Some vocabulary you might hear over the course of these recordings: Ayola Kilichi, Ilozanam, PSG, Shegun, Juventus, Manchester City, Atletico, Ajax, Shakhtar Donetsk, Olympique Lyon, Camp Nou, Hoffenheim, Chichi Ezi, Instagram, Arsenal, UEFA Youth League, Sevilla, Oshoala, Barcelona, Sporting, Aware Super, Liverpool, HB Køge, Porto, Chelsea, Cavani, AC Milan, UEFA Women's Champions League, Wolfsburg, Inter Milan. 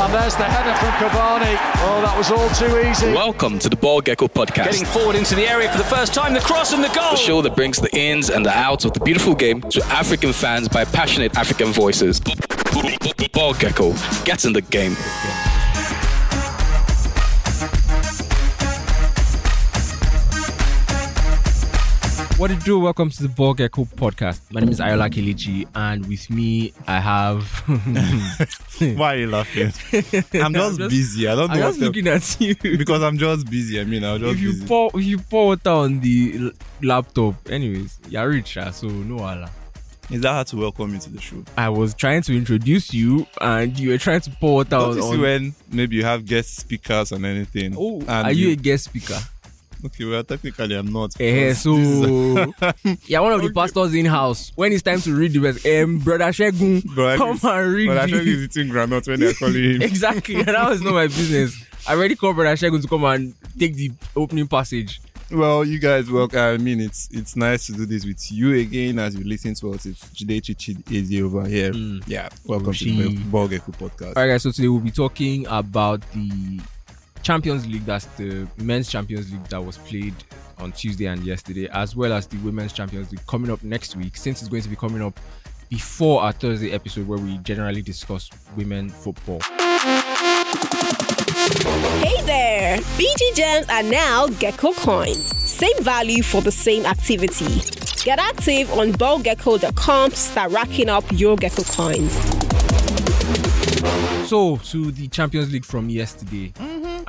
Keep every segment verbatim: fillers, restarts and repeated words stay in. And there's the header from Cavani. Oh, that was all too easy. Welcome to the Ball Gecko podcast. Getting forward into the area for the first time, the cross and the goal. The show that brings the ins and the outs of the beautiful game to African fans by passionate African voices. Ball Gecko, get in the game. What do you do? Welcome to the Ball Gecko podcast. My name is Ayola Kilichi, and with me I have... Why are you laughing? I'm just, I'm just busy. I don't know. I'm just looking at you. Because I'm just busy. I mean, I'm just if you busy. Pour, if you pour water on the laptop, anyways, you're rich, so no Allah. Is that how to welcome you to the show? I was trying to introduce you, and you were trying to pour water on... Don't you see when maybe you have guest speakers on anything? Oh, and are you, you a guest speaker? Okay, well, technically I'm not. Uh, so, yeah, one of okay. the pastors in-house. When it's time to read the verse, um, Brother Shegun, brother come is, and read Brother Shegun is eating groundnut when they're calling him. Exactly, that was not my business. I already called Brother Shegun to come and take the opening passage. Well, you guys, welcome. I mean, it's it's nice to do this with you again as you listen to us. It's Jide, Chichi Ezi over here. Mm. Yeah, welcome Ushi. to the Ball Gecko podcast. All right, guys, so today we'll be talking about the... Champions League, that's the men's Champions League that was played on Tuesday and yesterday, as well as the women's Champions League coming up next week, since it's going to be coming up before our Thursday episode where we generally discuss women football. Hey there! B G Gems are now Gecko Coins. Same value for the same activity. Get active on ball gecko dot com to start racking up your Gecko Coins. So, to the Champions League from yesterday.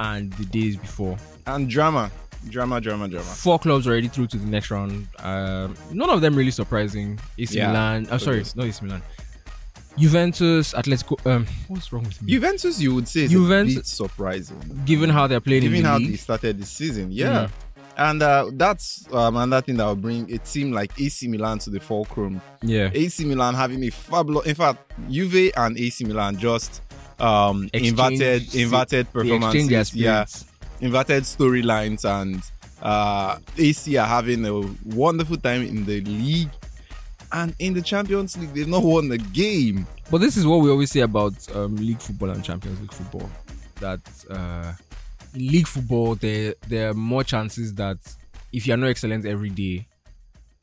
And the days before. And drama. Drama, drama, drama. Four clubs already through to the next round. Um, none of them really surprising. A C yeah, Milan. I'm oh, sorry, not A C Milan. Juventus, Atletico. Um, what's wrong with me? Juventus, you would say, is Juventus, a bit surprising. Given how they're playing in the league. Given how they started the season, yeah. Mm. And uh, that's um, another thing that will bring a team like A C Milan to the fulcrum. Yeah. A C Milan having a fabulous... In fact, Juve and A C Milan just... Um, inverted, inverted performances, yeah, inverted storylines, and uh, A C are having a wonderful time in the league, and in the Champions League they've not won a game. But this is what we always say about um, league football and Champions League football: that uh, in league football there there are more chances that if you are not excellent every day,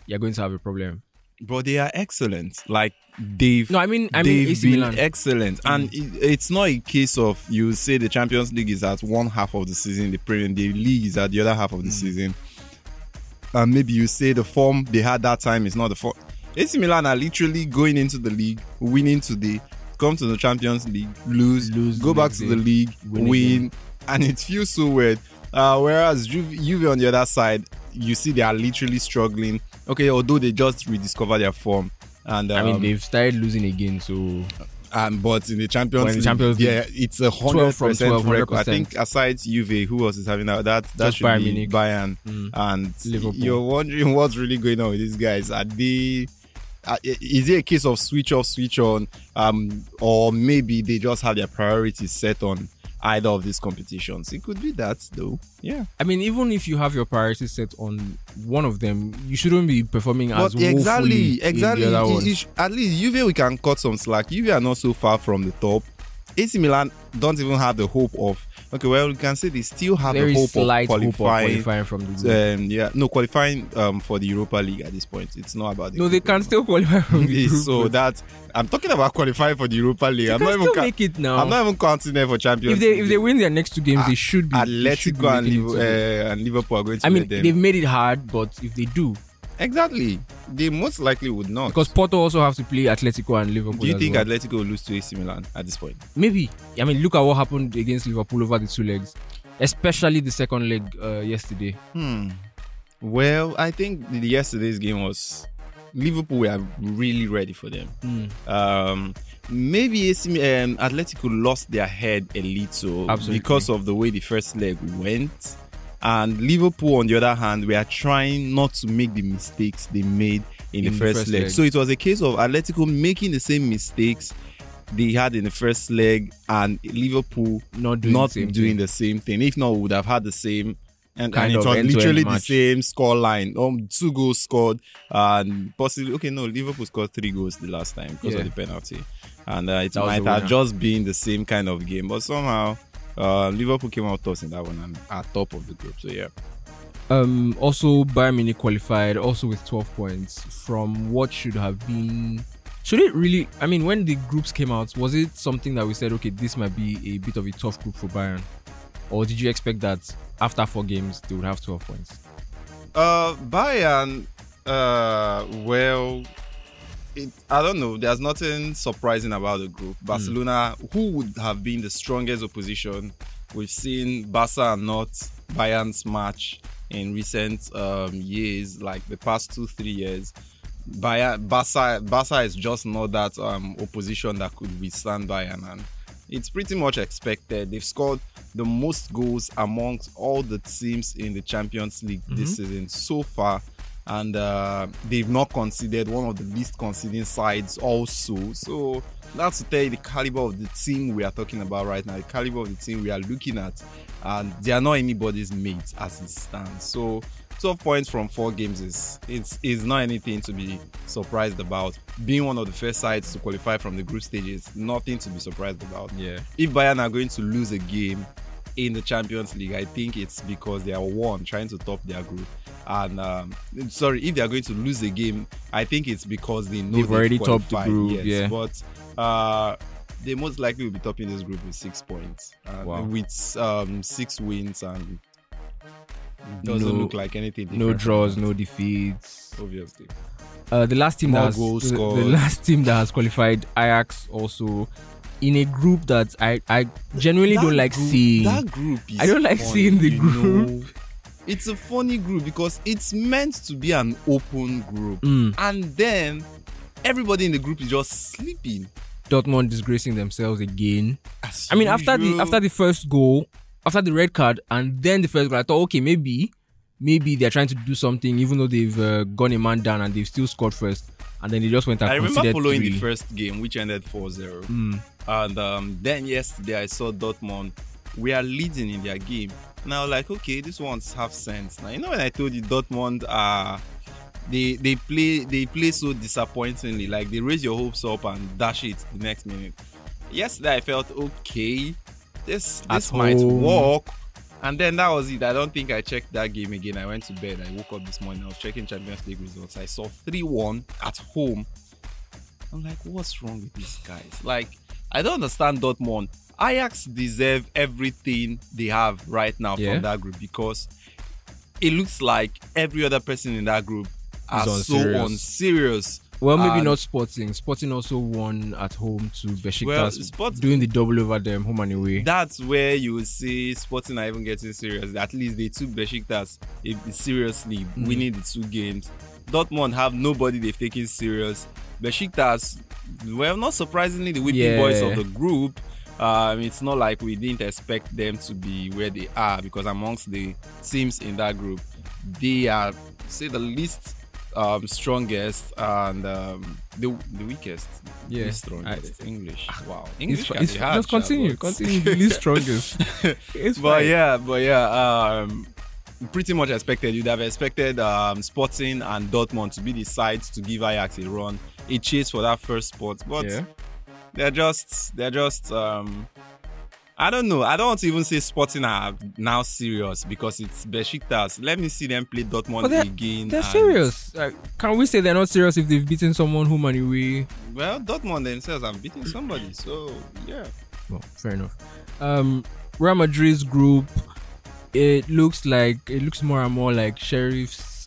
you're going to have a problem. But they are excellent. Like they've, no, I mean, I mean, they've been excellent, mm. and it, it's not a case of you say the Champions League is at one half of the season, the Premier the league is at the other half of the mm. season, and maybe you say the form they had that time is not the form. A C Milan are literally going into the league, winning today, come to the Champions League, lose, lose go back to the league, win, win and it feels so weird. Uh, whereas Juve, Juve on the other side, you see they are literally struggling. Okay, although they just rediscover their form, and um, I mean they've started losing again. So, um, but in the Champions, well, in the Champions League, League, yeah, it's a hundred percent record. I think aside Juve, who else is having that? That, that should Bayern be Munich. Bayern mm. and Liverpool. You're wondering what's really going on with these guys. Are they? Uh, is it a case of switch off, switch on, um, or maybe they just have their priorities set on either of these competitions? It could be that, though. Yeah. I mean, even if you have your priorities set on one of them, you shouldn't be performing but as exactly, woefully exactly. in the other one. At least Juve, we can cut some slack. Juve are not so far from the top. A C Milan don't even have the hope of. Okay, well, we can say they still have Very the hope of, qualifying, hope of qualifying from the um, yeah, no qualifying um, for the Europa League at this point. It's not about the no, they can still qualify from the group. So that I'm talking about qualifying for the Europa League. They I'm can not even still ca- make it now. I'm not even counting them for Champions. If they League. If they win their next two games, uh, they should be. Atletico should be and, Liv- uh, and Liverpool are going to. I mean, them. They've made it hard, but if they do. Exactly. They most likely would not. Because Porto also have to play Atletico and Liverpool. Do you think well. Atletico will lose to A C Milan at this point? Maybe. I mean, look at what happened against Liverpool over the two legs. Especially the second leg uh, yesterday. Hmm. Well, I think the, yesterday's game was... Liverpool were really ready for them. Mm. Um, maybe A C, um, Atletico lost their head a little. Absolutely. Because of the way the first leg went. And Liverpool, on the other hand, we are trying not to make the mistakes they made in, in the first, first leg. leg. So it was a case of Atletico making the same mistakes they had in the first leg and Liverpool not doing, not the, same doing the same thing. If not, we would have had the same. And, and it was literally the same score line. Um, two goals scored. And possibly, okay, no, Liverpool scored three goals the last time because yeah. of the penalty. and uh, it that might have just been the same kind of game, but somehow uh, Liverpool came out tops in that one and are top of the group. So yeah. Um, also, Bayern Munich qualified also with twelve points from what should have been. Should it really? I mean, when the groups came out, was it something that we said, okay, this might be a bit of a tough group for Bayern, or did you expect that after four games they would have twelve points? Uh, Bayern, uh, well, it, I don't know. There's nothing surprising about the group. Barcelona, mm. who would have been the strongest opposition, we've seen Barca and not Bayern's match in recent um, years, like the past two, three years. Bayern, Barca, Barca is just not that um, opposition that could withstand Bayern, and it's pretty much expected. They've scored the most goals amongst all the teams in the Champions League mm-hmm. this season so far, and uh, they've not conceded, one of the least conceding sides also. So that's to tell you the caliber of the team we are talking about right now, the caliber of the team we are looking at, and they are not anybody's mates as it stands. So twelve points from four games is it's is not anything to be surprised about. Being one of the first sides to qualify from the group stage is nothing to be surprised about. Yeah. If Bayern are going to lose a game in the Champions League, I think it's because they are one trying to top their group. And um, sorry, if they are going to lose a game, I think it's because they know they've already topped the group. Yes, yeah. But uh, they most likely will be topping this group with six points, uh, wow. with um, six wins and. Doesn't no, look like anything different. No draws, no defeats. Obviously. Uh, the last team More that has, goals the, the last team that has qualified, Ajax, also in a group that I, I genuinely that don't like group, seeing. That group is I don't like funny, seeing the group. Know? It's a funny group because it's meant to be an open group, mm. and then everybody in the group is just sleeping. Dortmund disgracing themselves again. As I mean, usual. after the after the first goal. After the red card and then the first goal, I thought, okay, maybe, maybe they're trying to do something, even though they've uh, gone a man down and they've still scored first. And then they just went and I remember following three. The first game, which ended four zero. Mm. And um, then yesterday, I saw Dortmund, we are leading in their game. And I was like, okay, these ones have sense. Now, you know when I told you Dortmund, uh, they, they, play, they play so disappointingly. Like, they raise your hopes up and dash it the next minute. Yesterday, I felt, okay... This this At might home. work, and then that was it. I don't think I checked that game again. I went to bed. I woke up this morning. I was checking Champions League results. I saw three one at home. I'm like, what's wrong with these guys? Like, I don't understand Dortmund. Ajax deserve everything they have right now yeah. from that group because it looks like every other person in that group are so unserious. Well, maybe and not Sporting. Sporting also won at home to Besiktas, well, Sporting, doing the double over them, home and away. That's where you will see Sporting are even getting serious. At least they took Besiktas seriously, mm. winning the two games. Dortmund have nobody they've taken serious. Besiktas, well, not surprisingly, the whipping yeah. boys of the group. Um, it's not like we didn't expect them to be where they are because amongst the teams in that group, they are, say the least... Um, strongest and um, the the weakest, yeah. least strongest. I, English, wow, English. It's, it's, hard, just continue, child. continue. The least strongest. It's but fine. yeah, but yeah. Um, pretty much expected. You'd have expected um, Sporting and Dortmund to be the sides to give Ajax a run, a chase for that first spot. But yeah. they're just, they're just. Um, I don't know. I don't want to even say Sporting are now serious because it's Besiktas. Let me see them play Dortmund they're, again. They're serious. Like, can we say they're not serious if they've beaten someone whom anyway? Well, Dortmund themselves have beaten somebody. So, yeah. Well, fair enough. Um, Real Madrid's group, it looks like, it looks more and more like Sheriff's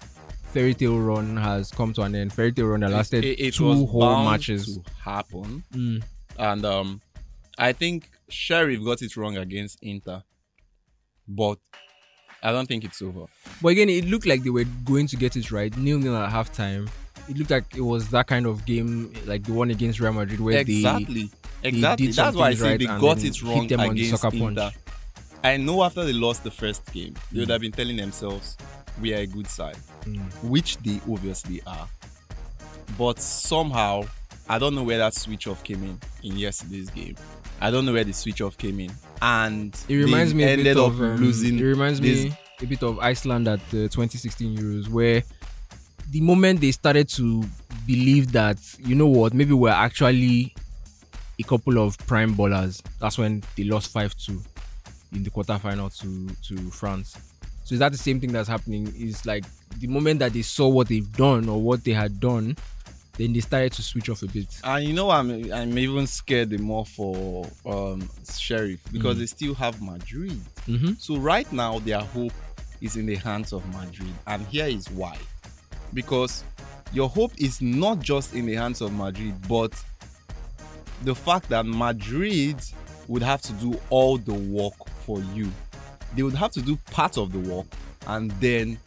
fairy tale run has come to an end. Fairy tale run that lasted it, it, it two whole matches. To happen. Mm. And um, I think Sheriff got it wrong against Inter, but I don't think it's over. But again, it looked like they were going to get it right. Nil-nil at halftime. It looked like it was that kind of game, like the one against Real Madrid, where exactly. they exactly they that's why I said right they got it wrong them against the Inter. Punch. I know after they lost the first game, they mm. would have been telling themselves we are a good side, mm. which they obviously are. But somehow, I don't know where that switch off came in in yesterday's game. I don't know where the switch off came in, and it reminds me a bit of um, losing. It reminds this. me a bit of Iceland at the twenty sixteen Euros, where the moment they started to believe that, you know what, maybe we're actually a couple of prime ballers. That's when they lost five two in the quarterfinal to to France. So is that the same thing that's happening? Is like the moment that they saw what they've done or what they had done, then they started to switch off a bit. And you know, I'm I'm even scared more for um, Sheriff because mm. they still have Madrid. Mm-hmm. So right now their hope is in the hands of Madrid, and here is why: because your hope is not just in the hands of Madrid, but the fact that Madrid would have to do all the work for you. They would have to do part of the work and then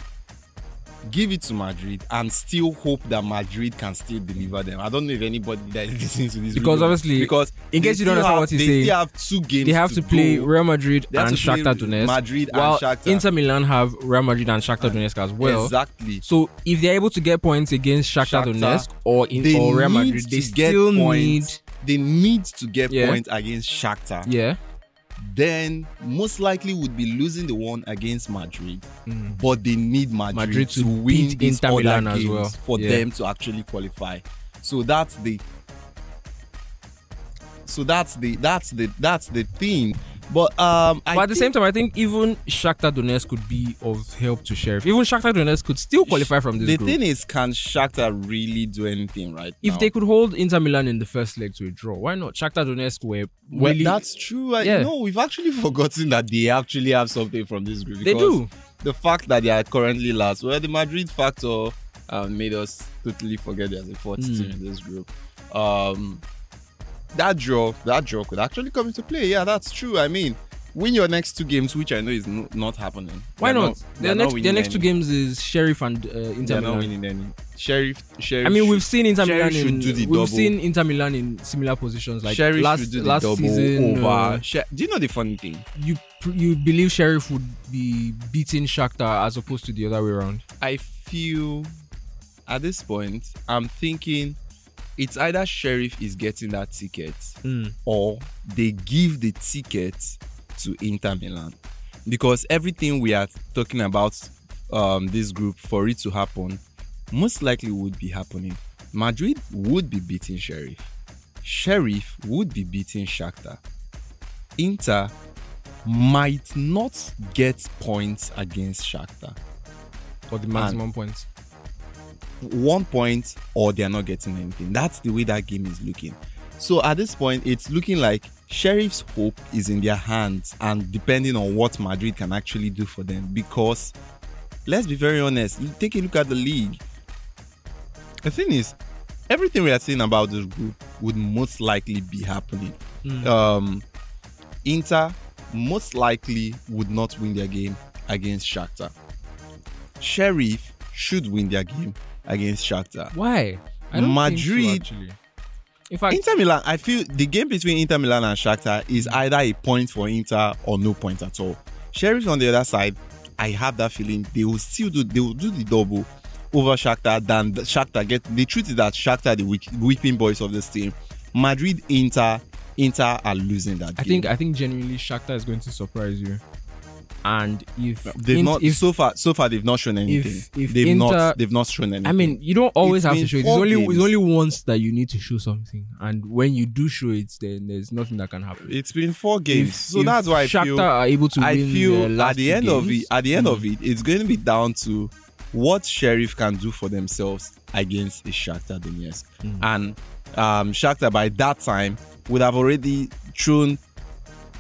give it to Madrid and still hope that Madrid can still deliver them. I don't know if anybody that is listening to this because video, obviously because in case you don't understand have, what he's they saying, they have two games. They have to, to play go. Real Madrid and Shakhtar Donetsk. Madrid and Shakhtar. Inter Milan have Real Madrid and Shakhtar and Donetsk as well. Exactly. So if they're able to get points against Shakhtar, Shakhtar Donetsk or in or Real Madrid, they still need. They need to get yeah. points against Shakhtar. Yeah. Then most likely would be losing the one against Madrid, mm. but they need Madrid, Madrid to, to win these Inter Milan as well for yeah. them to actually qualify. So that's the, so that's the that's the that's the thing. But um, I but at the same time, I think even Shakhtar Donetsk could be of help to Sheriff. Even Shakhtar Donetsk could still qualify from this the group. The thing is, can Shakhtar really do anything right now? If they could hold Inter Milan in the first leg to a draw, why not? Shakhtar Donetsk were really... Well, that's true. I, yeah. No, we've actually forgotten that they actually have something from this group. They do. The fact that they are currently last, well, the Madrid factor uh, made us totally forget there's a fourth mm. team in this group. Um... That draw, that draw could actually come into play. Yeah, that's true. I mean, win your next two games, which I know is no, not happening. Why not? not their next, not their next two games is Sheriff and uh, Inter Milan. They're not winning any. Sheriff, Sheriff. I mean, we've seen Inter Milan. In, we've double. seen Inter Milan in similar positions. Like Sheriff last, do the last season. Over. Uh, Sher- do you know the funny thing? You you believe Sheriff would be beating Shakhtar as opposed to the other way around? I feel at this point, I'm thinking. It's either Sheriff is getting that ticket mm. or they give the ticket to Inter Milan. Because everything we are talking about um, this group, for it to happen, most likely would be happening. Madrid would be beating Sheriff. Sheriff would be beating Shakhtar. Inter might not get points against Shakhtar. Or the maximum and points. One point or they are not getting anything. That's the way that game is looking. So at this point, it's looking like Sheriff's hope is in their hands and depending on what Madrid can actually do for them. Because let's be very honest, take a look at the league. The thing is, everything we are saying about this group would most likely be happening. Mm. Um, Inter most likely would not win their game against Shakhtar. Sheriff should win their game against Shakhtar. Why? I don't Madrid. Think so, actually. In fact, Inter Milan. I feel the game between Inter Milan and Shakhtar is either a point for Inter or no point at all. Sheriff on the other side, I have that feeling they will still do. They will do the double over Shakhtar than Shakhtar get. The truth is that Shakhtar, the weak, weeping boys of this team, Madrid, Inter, Inter are losing that. I game. think. I think genuinely Shakhtar is going to surprise you. And if they've Inter, not if, so far so far they've not shown anything. If, if they've Inter, not they've not shown anything. I mean, you don't always it's have to show it. It's only games. It's only once that you need to show something. And when you do show it, then there's nothing that can happen. It's been four games. If, so if that's why I Shakhtar feel are able to I win feel last at the end games, of it at the end mm-hmm. of it, it's going to be down to what Sheriff can do for themselves against a Shakhtar Donetsk. Mm-hmm. And um Shakhtar by that time would have already thrown.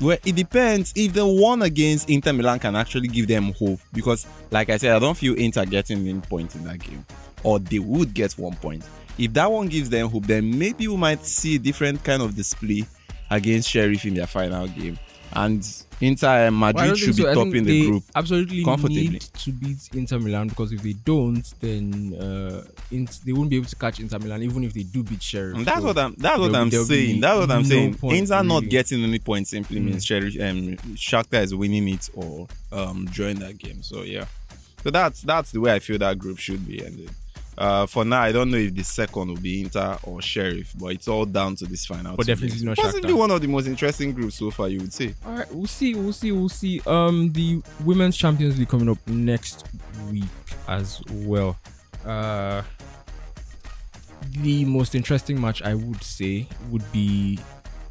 Well, it depends if the one against Inter Milan can actually give them hope. Because, like I said, I don't feel Inter getting any point in that game. Or they would get one point. If that one gives them hope, then maybe we might see a different kind of display against Sheriff in their final game. And Inter and Madrid well, should be so. topping the group absolutely comfortably. Need to beat Inter Milan because if they don't, then uh, in, they won't be able to catch Inter Milan even if they do beat Sheriff. And that's so what I'm. That's what I'm saying. That's what I'm no saying. Point, Inter really. not getting any points simply mm. means Sheriff um, Shakhtar is winning it or um, drawing that game. So yeah, so that's that's the way I feel that group should be ended. Uh, for now, I don't know if the second will be Inter or Sheriff, but it's all down to this final. But definitely not Shakhtar. Possibly one of the most interesting groups so far, you would say. All right, we'll see, we'll see, we'll see. Um, the Women's Champions League coming up next week as well. Uh, the most interesting match I would say would be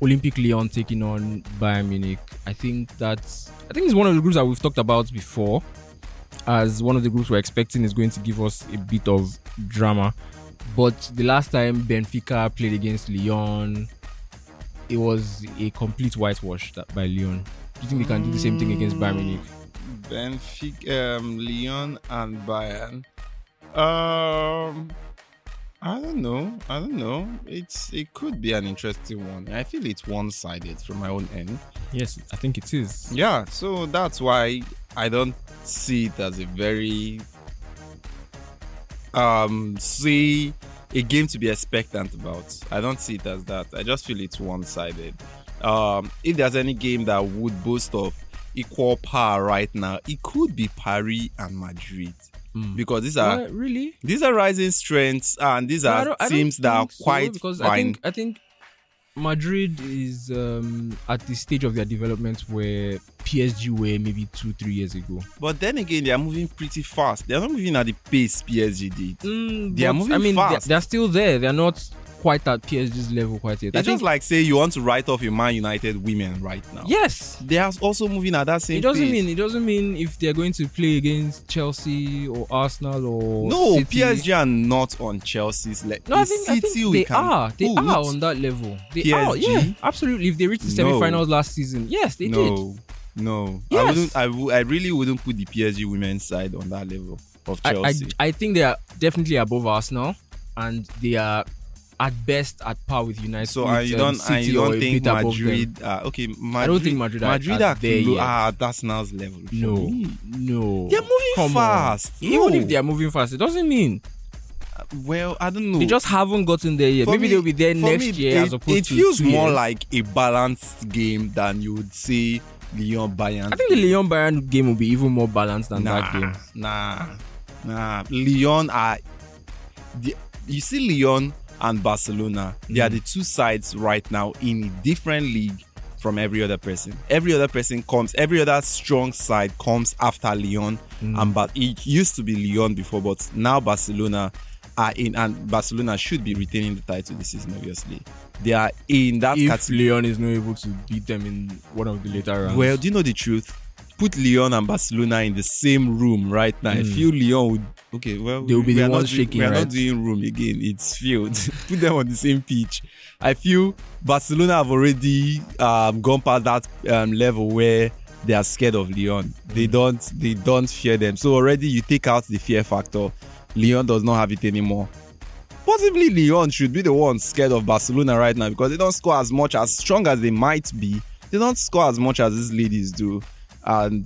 Olympique Lyon taking on Bayern Munich. I think that's I think it's one of the groups that we've talked about before, as one of the groups we're expecting is going to give us a bit of drama. But the last time Benfica played against Lyon, it was a complete whitewash that by Lyon. Do you think we can do the same thing against Bayern Munich? Benfica, um, Lyon and Bayern. Um, I don't know. I don't know. It's It could be an interesting one. I feel it's one-sided from my own end. Yes, I think it is. Yeah, so that's why I don't see it as a very... Um, see a game to be expectant about. I don't see it as that. I just feel it's one-sided. Um, if there's any game that would boast of equal power right now, it could be Paris and Madrid. Mm. Because these are what, really these are rising strengths, and these no, are teams that are so, quite fine. I think, I think Madrid is um, at the stage of their development where P S G were maybe two, three years ago. But then again, they are moving pretty fast. They are not moving at the pace P S G did. Mm, they but, are moving. I mean, fast. They are still there. They are not quite at P S G's level quite yet. It's just like, say you want to write off a Man United women right now. Yes. They are also moving at that same it doesn't pace. Mean, it doesn't mean if they're going to play against Chelsea or Arsenal or No, City. P S G are not on Chelsea's level. No, I think, I think they are. They put. are on that level. They P S G? Are. Yeah, absolutely. If they reached the semi-finals no. last season. Yes, they no. did. No. Yes. I wouldn't I, w- I really wouldn't put the P S G women's side on that level of Chelsea. I, I, I think they are definitely above Arsenal, and they are at best at par with United. So with, uh, you don't, um, and you don't think Madrid? Uh, okay, Madrid, I don't think Madrid. Madrid are, are there yet. at Arsenal's level. No, me. no, they're moving Come fast. No. Even if they are moving fast, it doesn't mean. Uh, well, I don't know. They just haven't gotten there yet. For Maybe me, they'll be there next me, year. It, as opposed it feels to more years. like a balanced game than you would see Lyon Bayern. I think the Lyon Bayern game will be even more balanced than nah, that game. Nah, nah. Lyon are. The, you see Lyon and Barcelona, they mm. are the two sides right now in a different league from every other person. Every other person comes, every other strong side comes after Lyon. Mm. And but it used to be Lyon before, but now Barcelona are in, and Barcelona should be retaining the title this season, obviously. They are in that if category. Lyon is not able to beat them in one of the later rounds. Well, do you know the truth? Put Lyon and Barcelona in the same room right now. Mm. I feel Lyon would okay, well, they will be we the ones shaking. We are right? not doing room again. It's field. Put them on the same pitch. I feel Barcelona have already um, gone past that um, level where they are scared of Lyon. Mm. They don't. They don't fear them. So already you take out the fear factor. Lyon does not have it anymore. Possibly Lyon should be the one scared of Barcelona right now because they don't score as much, as strong as they might be. They don't score as much as these ladies do. And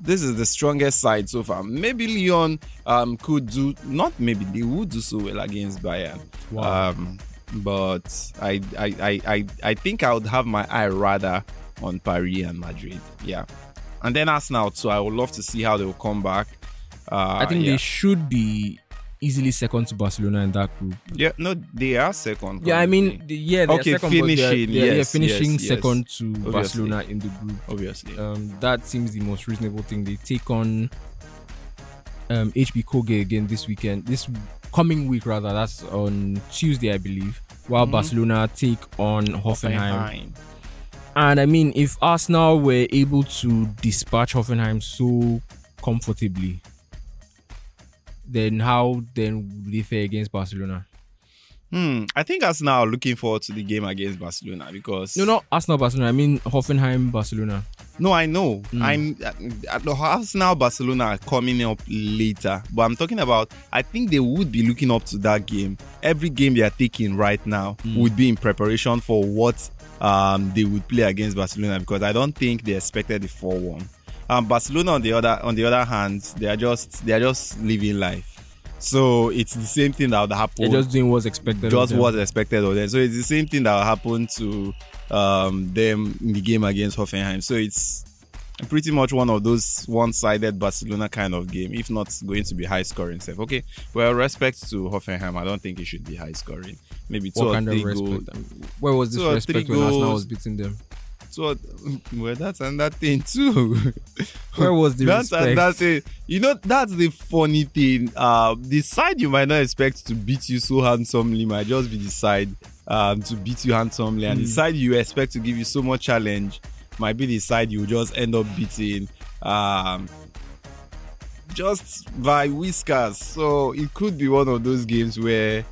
this is the strongest side so far. Maybe Lyon um, could do, not maybe, they would do so well against Bayern. Wow. Um, but I, I I I I think I would have my eye rather on Paris and Madrid. Yeah. And then Arsenal, so I would love to see how they will come back. Uh, I think yeah. they should be easily second to Barcelona in that group. Yeah, no, they are second. Probably. Yeah, I mean, the, yeah, they're okay, second. Finishing, they're, they're, yes, they're finishing yes, second yes. to obviously. Barcelona in the group. Obviously, um, that seems the most reasonable thing. They take on um, H B Køge again this weekend, this coming week rather. That's on Tuesday, I believe. While mm-hmm. Barcelona take on Hoffenheim. Hoffenheim. And I mean, if Arsenal were able to dispatch Hoffenheim so comfortably, then how then would they fare against Barcelona? Hmm. I think Arsenal are looking forward to the game against Barcelona because... No, not Arsenal, Barcelona. I mean Hoffenheim, Barcelona. No, I know. Mm. I'm uh, Arsenal, Barcelona are coming up later. But I'm talking about, I think they would be looking up to that game. Every game they are taking right now mm. would be in preparation for what um, they would play against Barcelona because I don't think they expected the four one. Um, Barcelona on the other on the other hand, they are just they are just living life. So it's the same thing that would happen. They're just doing what's expected. Just of what's expected of them. So it's the same thing that will happen to um, them in the game against Hoffenheim. So it's pretty much one of those one-sided Barcelona kind of game, if not going to be high scoring stuff. Okay. Well, respect to Hoffenheim, I don't think it should be high scoring. Maybe two what or kind three of respect? Goals. Where was this respect when Arsenal was beating them? So, well, that's another thing too. Where was the that's respect? That's another thing. You know, that's the funny thing. Uh, the side you might not expect to beat you so handsomely might just be the side um, to beat you handsomely, and mm. the side you expect to give you so much challenge might be the side you just end up beating um, just by whiskers. So it could be one of those games where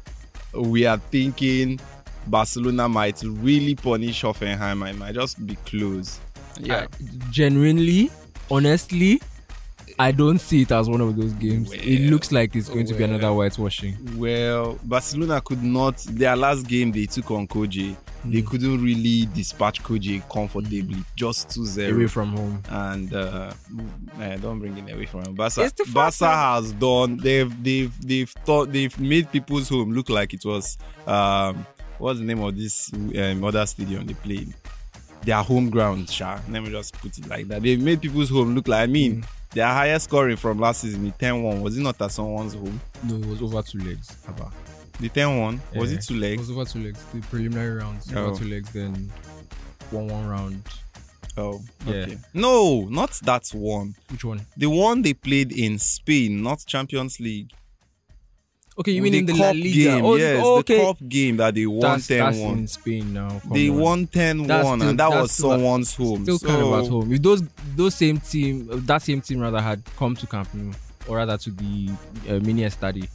we are thinking Barcelona might really punish Hoffenheim. I might just be close. Yeah, I, genuinely, honestly, I don't see it as one of those games. Well, it looks like it's going well, to be another whitewashing. Well, Barcelona could not. Their last game they took on Køge. Mm. They couldn't really dispatch Køge comfortably. Mm. Just two zero. Away from home. And uh, man, don't bring it away from home. Barca, Barca has done. They've they've they've thought they've made people's home look like it was. Um, what's the name of this um, other stadium they played? Their home ground, Sha. Let me just put it like that. They've made people's home look like, I mean, mm. their highest scoring from last season, the ten one, was it not at someone's home? No, it was over two legs. Abba. The ten one, yeah. Was it two legs? It was over two legs. The preliminary rounds, oh. over two legs, then one one round. Oh, okay. Yeah. No, not that one. Which one? The one they played in Spain, not Champions League. Okay, you mean the in the cup La Liga? Game, oh, yes, oh, okay. The cup game that they won that's, ten one. That's in Spain now. Come they on. Won ten one, still, and that was someone's at, home. Still so. Kind of at home. If those those same team, that same team rather had come to Camp Nou, or rather to the uh, mini study,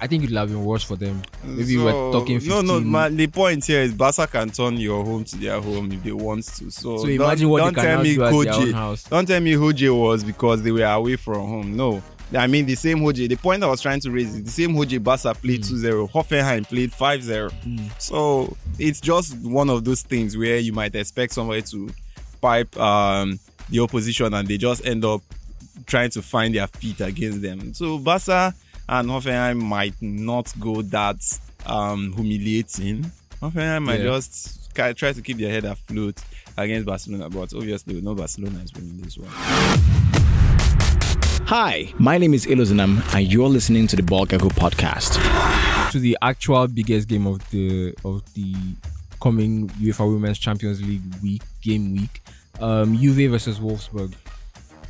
I think it would have been worse for them. Maybe so, we're talking fifteen. No, no, my, the point here is Barca can turn your home to their home if they want to. So, so imagine what don't they can do at their own house. Don't tell me Køge was because they were away from home. No. I mean, the same Køge. The point I was trying to raise is the same Køge Barca played mm. two zero. Hoffenheim played five zero. Mm. So it's just one of those things where you might expect somebody to pipe um, the opposition and they just end up trying to find their feet against them. So Barca and Hoffenheim might not go that um, humiliating. Hoffenheim might yeah. just try to keep their head afloat against Barcelona. But obviously, no, Barcelona is winning this one. Hi, my name is Ilozanam, and you're listening to the Ball Gecko podcast. To the actual biggest game of the of the coming UEFA Women's Champions League week game week, um, Juve versus Wolfsburg.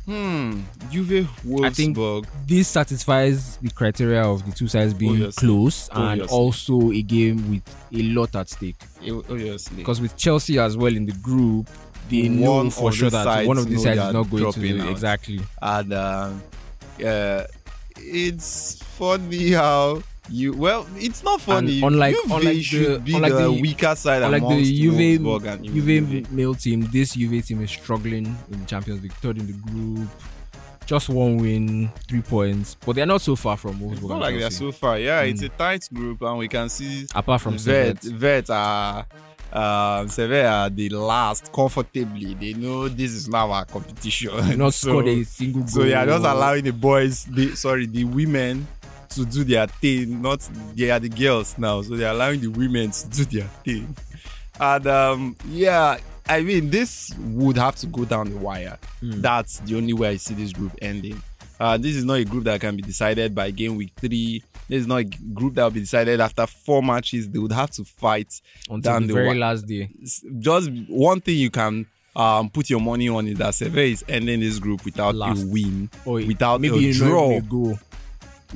Hmm, Juve Wolfsburg. I think this satisfies the criteria of the two sides being obviously. Close and obviously. Also a game with a lot at stake. Obviously, because with Chelsea as well in the group. They know for sure that one of these sides is not going to do exactly. And uh, uh, it's funny how you well, it's not funny. And unlike Juve unlike the, be unlike the, the weaker side, unlike amongst the Juve, Juve, Juve male team, this Juve team is struggling in the Champions League, third in the group. Just one win, three points, but they're not so far from Wolfsburg. It's not like they're so far. Yeah, mm. it's a tight group, and we can see apart from Vet, Vet are. Um, Sevilla are the last comfortably. They know this is now our competition. They're not so, scored a single goal. So they are just allowing the boys, the, sorry, the women to do their thing. Not they are the girls now, so they are allowing the women to do their thing. And um, yeah, I mean this would have to go down the wire. Mm. That's the only way I see this group ending. Uh, this is not a group that can be decided by game week three. This is not a group that will be decided after four matches. They would have to fight until down the, the very wa- last day. Just one thing you can um, put your money on is that Sevilla is ending this group without last. a win, or without maybe a draw. Goal.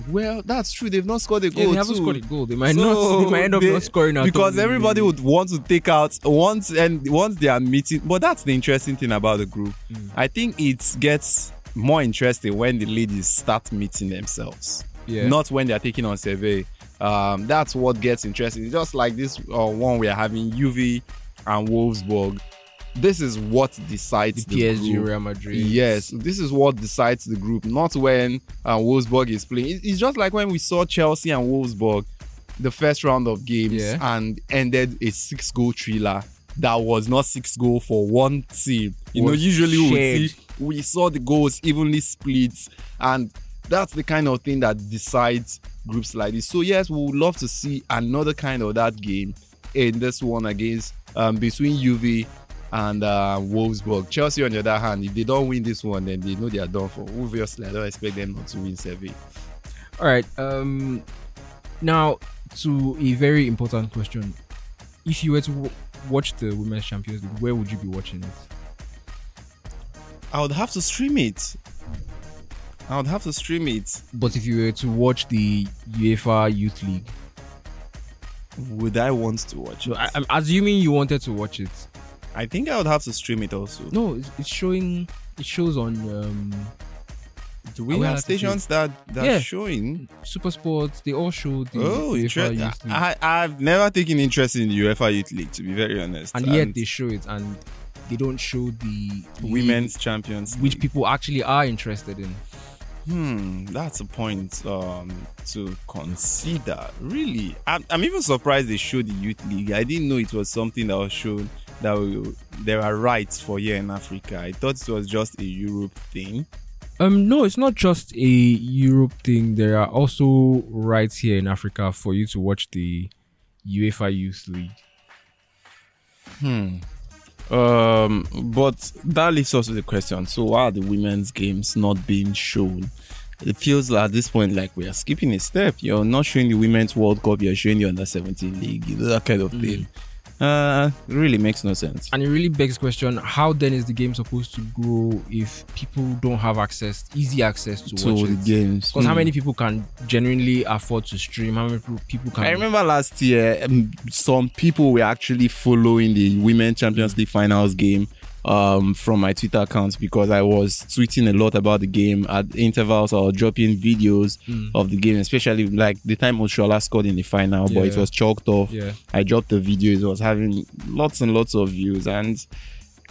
Well, that's true. They've not scored a goal. Yeah, they haven't too. scored a goal. They might so not. They might end up they, not scoring at because all. Everybody would want to take out once and once they are meeting. But that's the interesting thing about the group. Mm. I think it gets more interesting when the ladies start meeting themselves. Yeah. Not when they're taking on survey. Um, that's what gets interesting. It's just like this uh, one we are having, Juve and Wolfsburg. This is what decides the, the P S G, group. Real Madrid. Yes, this is what decides the group. Not when uh, Wolfsburg is playing. It's just like when we saw Chelsea and Wolfsburg, the first round of games, yeah. and ended a six-goal thriller. That was not six goals for one team. You know, usually we would see, we saw the goals evenly split, and that's the kind of thing that decides groups like this. So yes, we would love to see another kind of that game in this one against um, between Juve and uh, Wolfsburg. Chelsea, on the other hand, if they don't win this one, then they know they are done for. Obviously, I don't expect them not to win Sevilla. All right. Um, now to a very important question: if you were to w- watch the Women's Champions League, where would you be watching it? I would have to stream it. I would have to stream it. But if you were to watch the UEFA Youth League, would I want to watch it? No, I, I'm assuming you wanted to watch it. I think I would have to stream it also. No, it's, it's showing. It shows on. Um, Do we have stations that that's yeah. showing? Super Sports, they all show the oh, interesting. I, I've never taken interest in the UEFA Youth League, to be very honest. And, and yet they show it, and they don't show the Women's league, Champions League, which people actually are interested in. Hmm, that's a point um, to consider. Really, I'm, I'm even surprised they showed the Youth League. I didn't know it was something that was shown, that we, there are rights for here in Africa. I thought it was just a Europe thing. Um, no, it's not just a Europe thing. There are also rights here in Africa for you to watch the UEFA Youth League. Hmm. Um, but that leaves us with the question. So why are the women's games not being shown? It feels like at this point like we are skipping a step. You're not showing the Women's World Cup. You're showing the Under seventeen League. That kind of thing. Mm. Uh, really makes no sense. And it really begs the question, how then is the game supposed to grow if people don't have access, easy access to, to watch the it? games? Because mm. how many people can genuinely afford to stream? How many people can... I remember last year, um, some people were actually following the Women's Champions League finals game um, from my Twitter account because I was tweeting a lot about the game at intervals or dropping videos mm. of the game, especially like the time Oshoala scored in the final, yeah. but it was chalked off. Yeah. I dropped the video. It was having lots and lots of views, and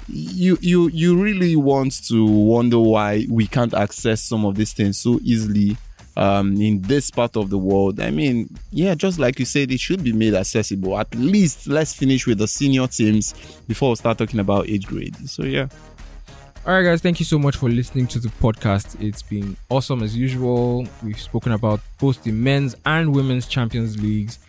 you you you really want to wonder why we can't access some of these things so easily um, in this part of the world. I mean, yeah, just like you said, it should be made accessible. At least let's finish with the senior teams before we start talking about age grades. So, yeah. All right, guys, thank you so much for listening to the podcast. It's been awesome as usual. We've spoken about both the men's and women's Champions Leagues.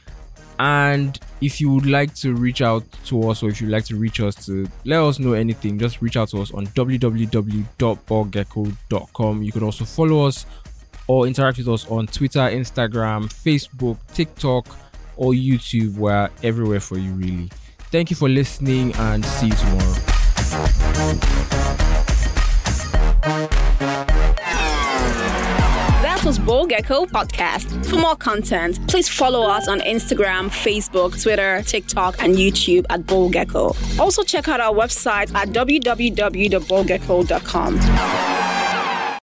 And if you would like to reach out to us, or if you'd like to reach us to let us know anything, just reach out to us on w w w dot ball gecko dot com. You could also follow us or interact with us on Twitter, Instagram, Facebook, TikTok, or YouTube. We're everywhere for you, really. Thank you for listening, and see you tomorrow. That was Ball Gecko Podcast. For more content, please follow us on Instagram, Facebook, Twitter, TikTok, and YouTube at Ball Gecko. Also check out our website at w w w dot ball gecko dot com.